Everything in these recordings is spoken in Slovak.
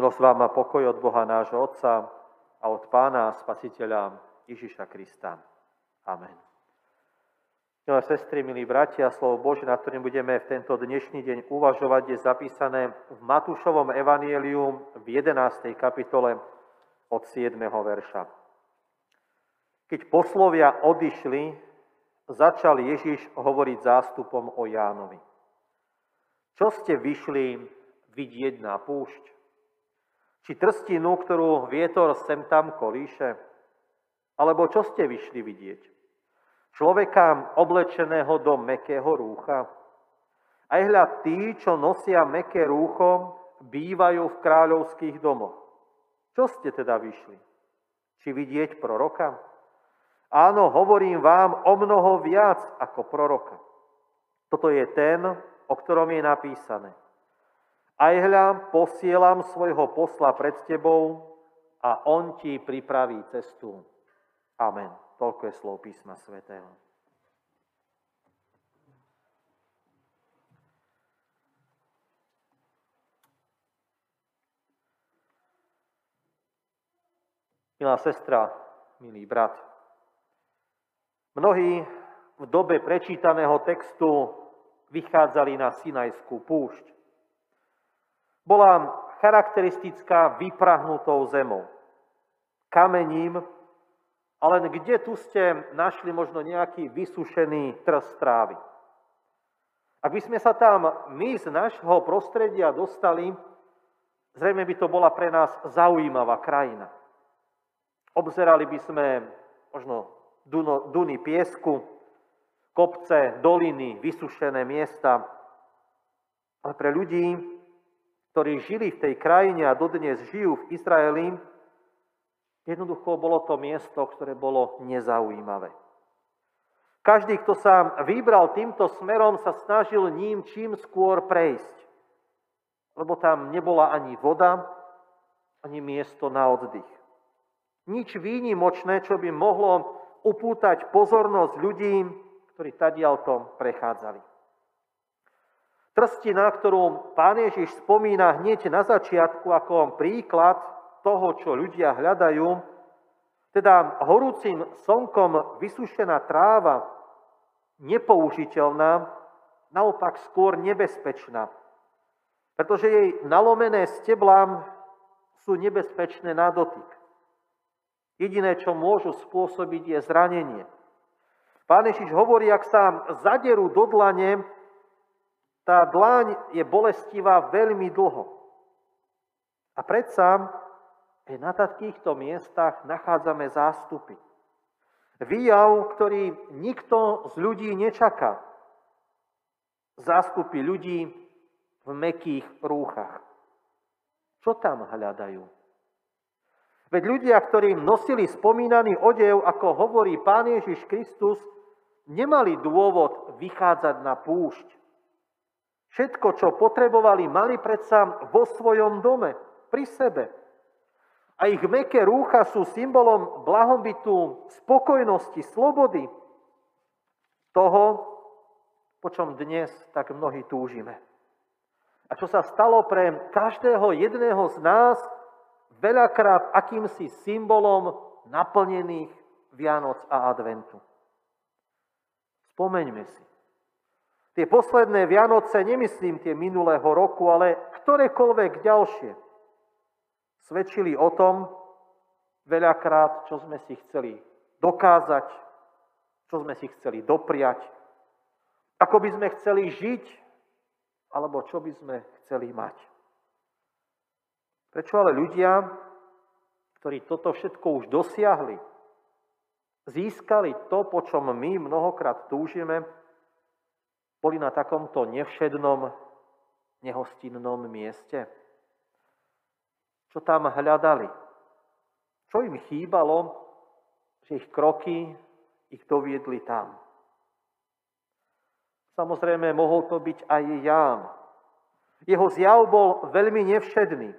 Milosť vám a pokoj od Boha nášho Otca a od Pána a Spasiteľa Ježiša Krista. Amen. Milé sestry, milí bratia, slovo Božie, na ktorým budeme v tento dnešný deň uvažovať, je zapísané v Matúšovom evanjeliu v 11. kapitole od 7. verša. Keď poslovia odišli, začal Ježiš hovoriť zástupom o Jánovi. Čo ste vyšli vidieť na púšť? Či trstinu, ktorú vietor sem tam kolíše? Alebo čo ste vyšli vidieť? Človeka oblečeného do mäkkého rúcha? Aj hľa, tí, čo nosia mäkké rúcho, bývajú v kráľovských domoch. Čo ste teda vyšli? Či vidieť proroka? Áno, hovorím vám, o mnoho viac ako proroka. Toto je ten, o ktorom je napísané: Aj hľa, posielam svojho posla pred tebou a on ti pripraví cestu. Amen. Toľko je slov písma svätého. Milá sestra, milý brat, mnohí v dobe prečítaného textu vychádzali na Sinajskú púšť. Bola charakteristická vyprahnutou zemou, kamením, a len kde tu ste našli možno nejaký vysušený trst trávy. Ak by sme sa tam my z nášho prostredia dostali, zrejme by to bola pre nás zaujímavá krajina. Obzerali by sme možno duny piesku, kopce, doliny, vysušené miesta. Ale pre ľudí, ktorí žili v tej krajine a dodnes žijú v Izraeli, jednoducho bolo to miesto, ktoré bolo nezaujímavé. Každý, kto sa vybral týmto smerom, sa snažil ním čím skôr prejsť, lebo tam nebola ani voda, ani miesto na oddych. Nič výnimočné, čo by mohlo upútať pozornosť ľudí, ktorí tadiaľto prechádzali. Trstina, ktorú Pán Ježiš spomína hneď na začiatku ako príklad toho, čo ľudia hľadajú, teda horúcim slnkom vysušená tráva, nepoužiteľná, naopak skôr nebezpečná, pretože jej nalomené steblá sú nebezpečné na dotyk. Jediné, čo môžu spôsobiť, je zranenie. Pán Ježiš hovorí, ak sa zaderú do dlane, tá dláň je bolestivá veľmi dlho. A predsa aj na takýchto miestach nachádzame zástupy. Výjav, ktorý nikto z ľudí nečaká. Zástupy ľudí v mäkkých rúchach. Čo tam hľadajú? Veď ľudia, ktorí nosili spomínaný odev, ako hovorí Pán Ježiš Kristus, nemali dôvod vychádzať na púšť. Všetko, čo potrebovali, mali predsa vo svojom dome, pri sebe. A ich mäkké rúcha sú symbolom blahobytu, spokojnosti, slobody. Toho, po čom dnes tak mnohí túžime. A čo sa stalo pre každého jedného z nás veľakrát akýmsi symbolom naplnených Vianoc a Adventu. Spomeňme si. Tie posledné Vianoce, nemyslím tie minulého roku, ale ktorékoľvek ďalšie, svedčili o tom veľakrát, čo sme si chceli dokázať, čo sme si chceli dopriať, ako by sme chceli žiť, alebo čo by sme chceli mať. Prečo ale ľudia, ktorí toto všetko už dosiahli, získali to, po čom my mnohokrát túžime, boli na takomto nevšednom, nehostinnom mieste? Čo tam hľadali? Čo im chýbalo, že ich kroky ich doviedli tam? Samozrejme, mohol to byť aj Ján. Jeho zjav bol veľmi nevšedný.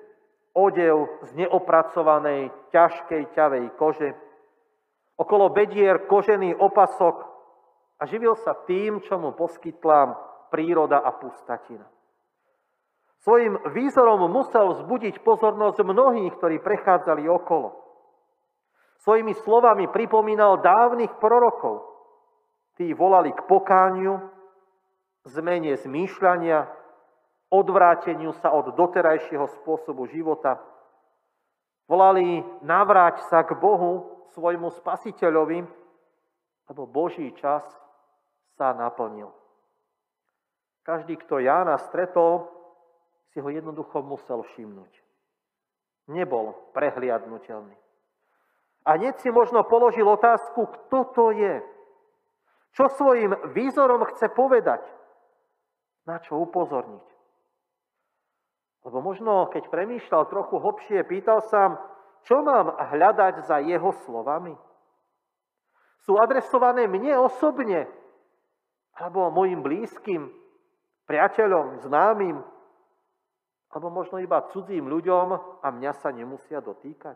Odev z neopracovanej, ťažkej, ťavej kože. Okolo bedier kožený opasok, a živil sa tým, čo mu poskytla príroda a pustatina. Svojím výzorom musel vzbudiť pozornosť mnohých, ktorí prechádzali okolo. Svojimi slovami pripomínal dávnych prorokov. Tí volali k pokániu, zmene zmýšľania, odvráteniu sa od doterajšieho spôsobu života. Volali navráť sa k Bohu, svojmu Spasiteľovi, lebo Boží čas sa naplnil. Každý, kto Jána stretol, si ho jednoducho musel všimnúť. Nebol prehliadnuteľný. A hneď si možno položil otázku, kto to je? Čo svojim výzorom chce povedať? Na čo upozorniť? Lebo možno, keď premýšľal trochu hlbšie, pýtal sa, čo mám hľadať za jeho slovami? Sú adresované mne osobne, alebo mojim blízkym, priateľom, známym, alebo možno iba cudzím ľuďom a mňa sa nemusia dotýkať.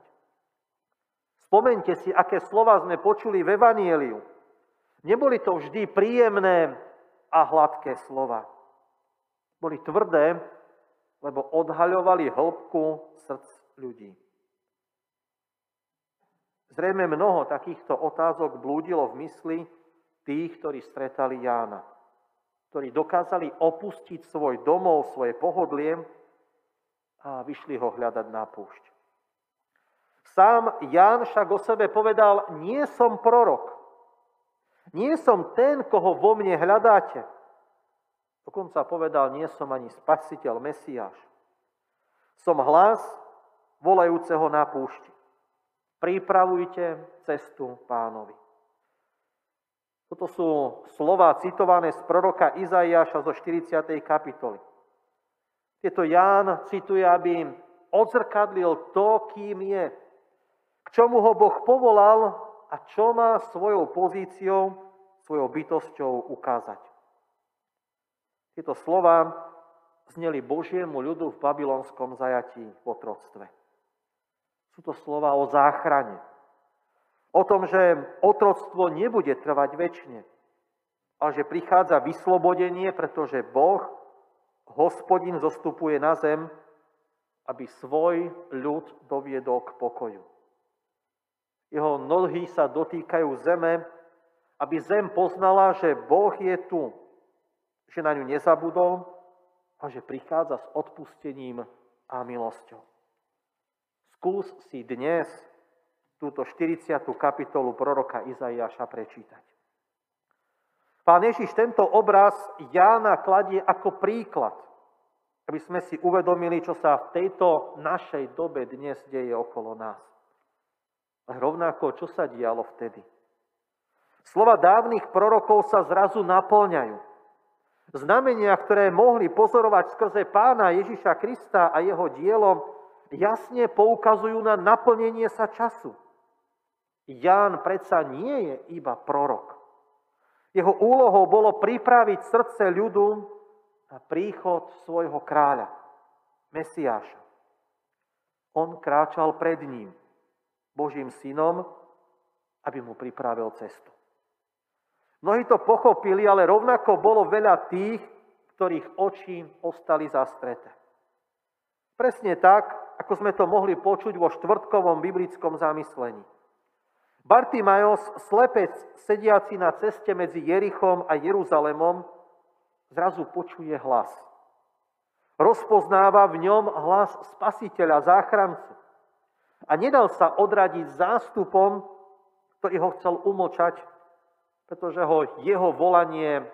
Spomente si, aké slova sme počuli v evanjeliu. Neboli to vždy príjemné a hladké slova. Boli tvrdé, lebo odhaľovali hĺbku srdc ľudí. Zrejme mnoho takýchto otázok blúdilo v mysli tých, ktorí stretali Jána, ktorí dokázali opustiť svoj domov, svoje pohodlie a vyšli ho hľadať na púšť. Sám Ján však o sebe povedal, nie som prorok. Nie som ten, koho vo mne hľadáte. Dokonca povedal, nie som ani spasiteľ, Mesiáš. Som hlas volajúceho na púšti. Pripravujte cestu Pánovi. Toto sú slová citované z proroka Izaiáša zo 40. kapitoly. Tieto Ján cituje, aby odzrkadlil to, kým je. K čomu ho Boh povolal a čo má svojou pozíciou, svojou bytosťou ukázať. Tieto slová zneli Božiemu ľudu v babylonskom zajatí v otroctve. Sú to slová o záchrane. O tom, že otroctvo nebude trvať večne, ale že prichádza vyslobodenie, pretože Boh, Hospodin, zostupuje na zem, aby svoj ľud doviedol k pokoju. Jeho nohy sa dotýkajú zeme, aby zem poznala, že Boh je tu, že na ňu nezabudol a že prichádza s odpustením a milosťou. Skús si dnes túto 40. kapitolu proroka Izaiáša prečítať. Pán Ježiš tento obraz Jána kladie ako príklad, aby sme si uvedomili, čo sa v tejto našej dobe dnes deje okolo nás. A rovnako, čo sa dialo vtedy. Slova dávnych prorokov sa zrazu naplňajú. Znamenia, ktoré mohli pozorovať skrze Pána Ježiša Krista a jeho dielo, jasne poukazujú na naplnenie sa času. Ján predsa nie je iba prorok. Jeho úlohou bolo pripraviť srdce ľudu na príchod svojho kráľa, Mesiáša. On kráčal pred ním, Božím synom, aby mu pripravil cestu. Mnohí to pochopili, ale rovnako bolo veľa tých, ktorých oči ostali zastreté. Presne tak, ako sme to mohli počuť vo štvrtkovom biblickom zamyslení. Bartimajos, slepec, sediaci na ceste medzi Jerichom a Jeruzalemom, zrazu počuje hlas. Rozpoznáva v ňom hlas Spasiteľa, záchrancu. A nedal sa odradiť zástupom, ktorý ho chcel umlčať, pretože ho jeho volanie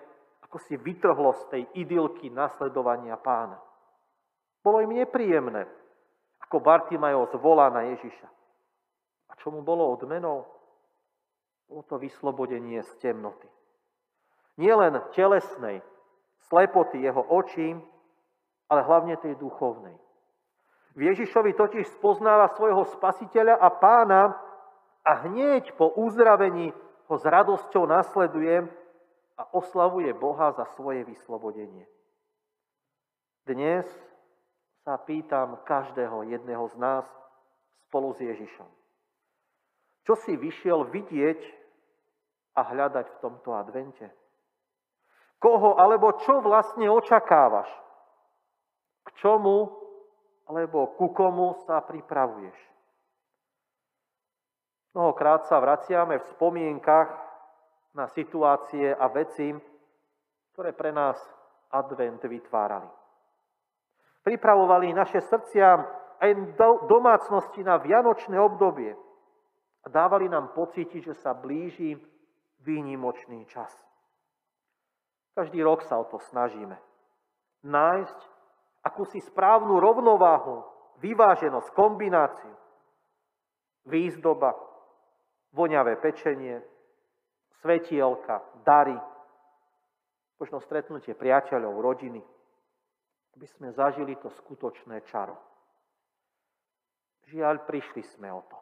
ako si vytrhlo z tej idylky nasledovania Pána. Bolo im nepríjemné, ako Bartimajos volá na Ježiša. A čo mu bolo odmenou? Bolo to vyslobodenie z temnoty. Nielen telesnej, slepoty jeho očí, ale hlavne tej duchovnej. V Ježišovi totiž spoznáva svojho Spasiteľa a Pána a hneď po uzdravení ho s radosťou nasleduje a oslavuje Boha za svoje vyslobodenie. Dnes sa pýtam každého jedného z nás spolu s Ježišom. Čo si vyšiel vidieť a hľadať v tomto advente? Koho alebo čo vlastne očakávaš? K čomu alebo ku komu sa pripravuješ? Mnohokrát sa vraciame v spomienkach na situácie a veci, ktoré pre nás advent vytvárali. Pripravovali naše srdcia aj domácnosti na vianočné obdobie a dávali nám pocítiť, že sa blíži výnimočný čas. Každý rok sa o to snažíme. Nájsť akúsi správnu rovnováhu, vyváženosť, kombináciu. Výzdoba, voňavé pečenie, svetielka, dary, možno stretnutie priateľov, rodiny, aby sme zažili to skutočné čaro. Žiaľ, prišli sme o to.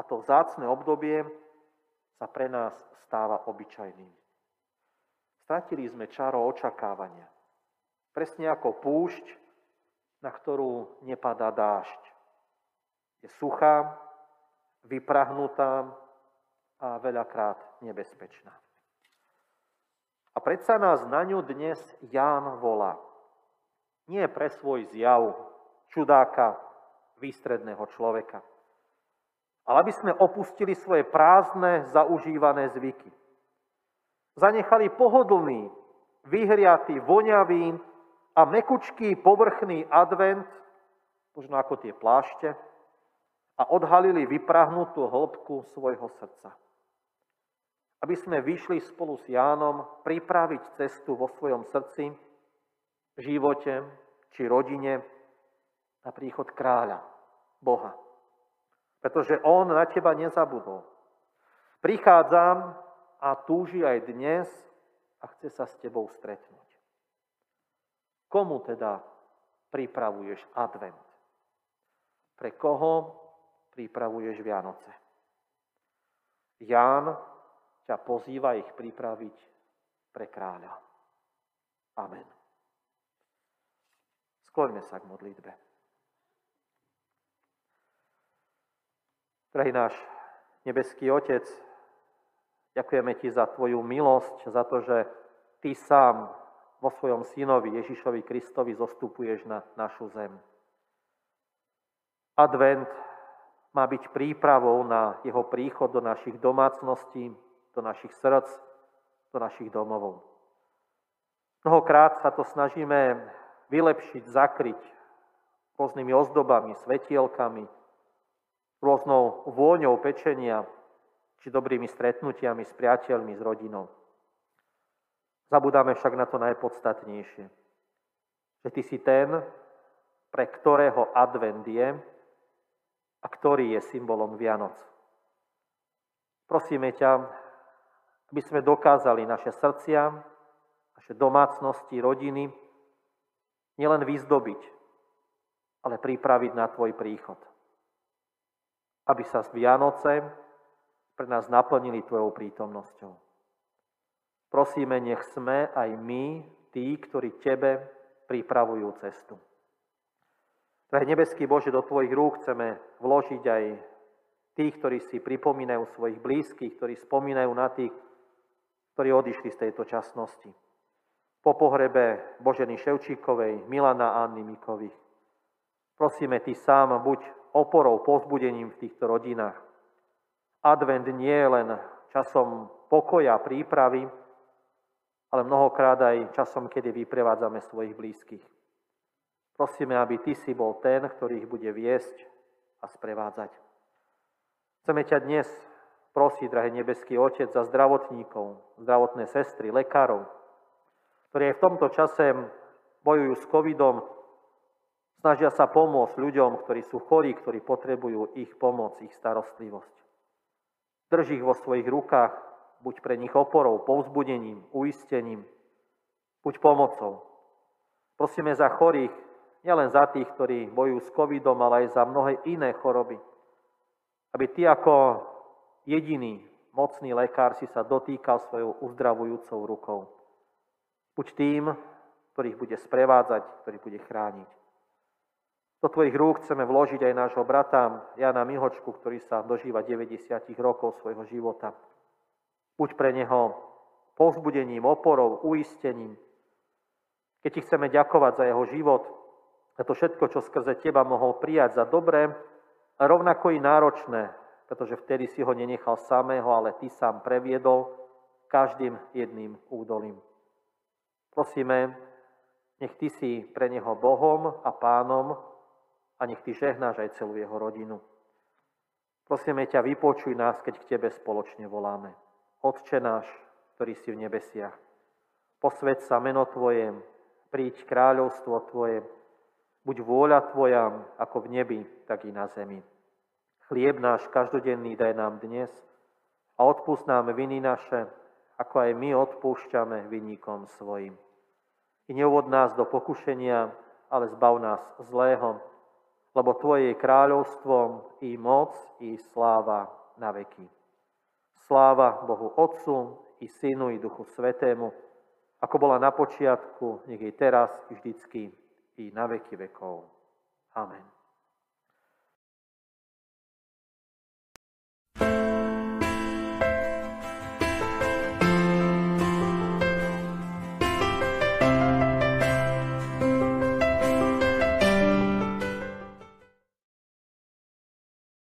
A to vzácne obdobie sa pre nás stáva obyčajným. Stratili sme čaro očakávania. Presne ako púšť, na ktorú nepadá dážď. Je suchá, vyprahnutá a veľakrát nebezpečná. A predsa nás na ňu dnes Ján volá. Nie pre svoj zjav, čudáka, výstredného človeka. Ale aby sme opustili svoje prázdne, zaužívané zvyky. Zanechali pohodlný, vyhriatý, voňavý a mekučký povrchný advent, možno ako tie plášte, a odhalili vyprahnutú hĺbku svojho srdca. Aby sme vyšli spolu s Jánom pripraviť cestu vo svojom srdci, živote či rodine na príchod kráľa, Boha. Pretože on na teba nezabudol. Prichádza a túži aj dnes a chce sa s tebou stretnúť. Komu teda pripravuješ advent? Pre koho pripravuješ Vianoce? Ján ťa pozýva ich pripraviť pre kráľa. Amen. Skloňme sa k modlitbe. Drahý náš nebeský Otec, ďakujeme Ti za Tvoju milosť, za to, že Ty sám vo svojom synovi Ježišovi Kristovi zostupuješ na našu zem. Advent má byť prípravou na jeho príchod do našich domácností, do našich srdc, do našich domovov. Mnohokrát sa to snažíme vylepšiť, zakryť rôznymi ozdobami, svetielkami, rôznou vôňou pečenia či dobrými stretnutiami s priateľmi, s rodinou. Zabudáme však na to najpodstatnejšie, že Ty si ten, pre ktorého advent je a ktorý je symbolom Vianoc. Prosíme ťa, aby sme dokázali naše srdcia, naše domácnosti, rodiny nielen vyzdobiť, ale pripraviť na Tvoj príchod. Aby sa z Vianoce pre nás naplnili Tvojou prítomnosťou. Prosíme, nech sme aj my, tí, ktorí Tebe pripravujú cestu. Drahý nebeský Bože, do Tvojich rúk chceme vložiť aj tých, ktorí si pripomínajú svojich blízkych, ktorí spomínajú na tých, ktorí odišli z tejto časnosti. Po pohrebe Boženy Ševčíkovej, Milana Anny Mikových. Prosíme, Ty sám buď oporou, povzbudením v týchto rodinách. Advent nie je len časom pokoja, prípravy, ale mnohokrát aj časom, kedy vyprevádzame svojich blízkych. Prosíme, aby Ty si bol ten, ktorý ich bude viesť a sprevádzať. Chceme ťa dnes prosiť, drahý nebeský Otec, za zdravotníkov, zdravotné sestry, lekárov, ktorí aj v tomto čase bojujú s covidom, snažia sa pomôcť ľuďom, ktorí sú chorí, ktorí potrebujú ich pomoc, ich starostlivosť. Drž ich vo svojich rukách, buď pre nich oporou, povzbudením, uistením, buď pomocou. Prosíme za chorých, nielen za tých, ktorí bojujú s covidom, ale aj za mnohé iné choroby, aby Ty ako jediný mocný lekár si sa dotýkal svojou uzdravujúcou rukou. Buď tým, ktorých bude sprevádzať, ktorých bude chrániť. Do Tvojich rúk chceme vložiť aj nášho brata Jána Mihočku, ktorý sa dožíva 90 rokov svojho života. Buď pre neho povzbudením, oporou, uistením. Keď ti chceme ďakovať za jeho život a to všetko, čo skrze teba mohol prijať za dobré, a rovnako i náročné, pretože vtedy si ho nenechal samého, ale ty sám previedol každým jedným údolím. Prosíme, nech ty si pre neho Bohom a Pánom a nech ty žehnáš aj celú jeho rodinu. Prosíme ťa, vypočuj nás, keď k tebe spoločne voláme. Otče náš, ktorý si v nebesiach, posväť sa meno tvoje, príď kráľovstvo tvoje, buď vôľa tvoja, ako v nebi, tak i na zemi. Chlieb náš každodenný daj nám dnes a odpúsť nám viny naše, ako aj my odpúšťame vinníkom svojim. I neuvod nás do pokušenia, ale zbav nás zlého, lebo tvoje je kráľovstvo, i moc, i sláva na veky. Sláva Bohu Otcu, i Synu, i Duchu Svätému, ako bola na počiatku, nech je teraz, i vždycky, i na veky vekov. Amen.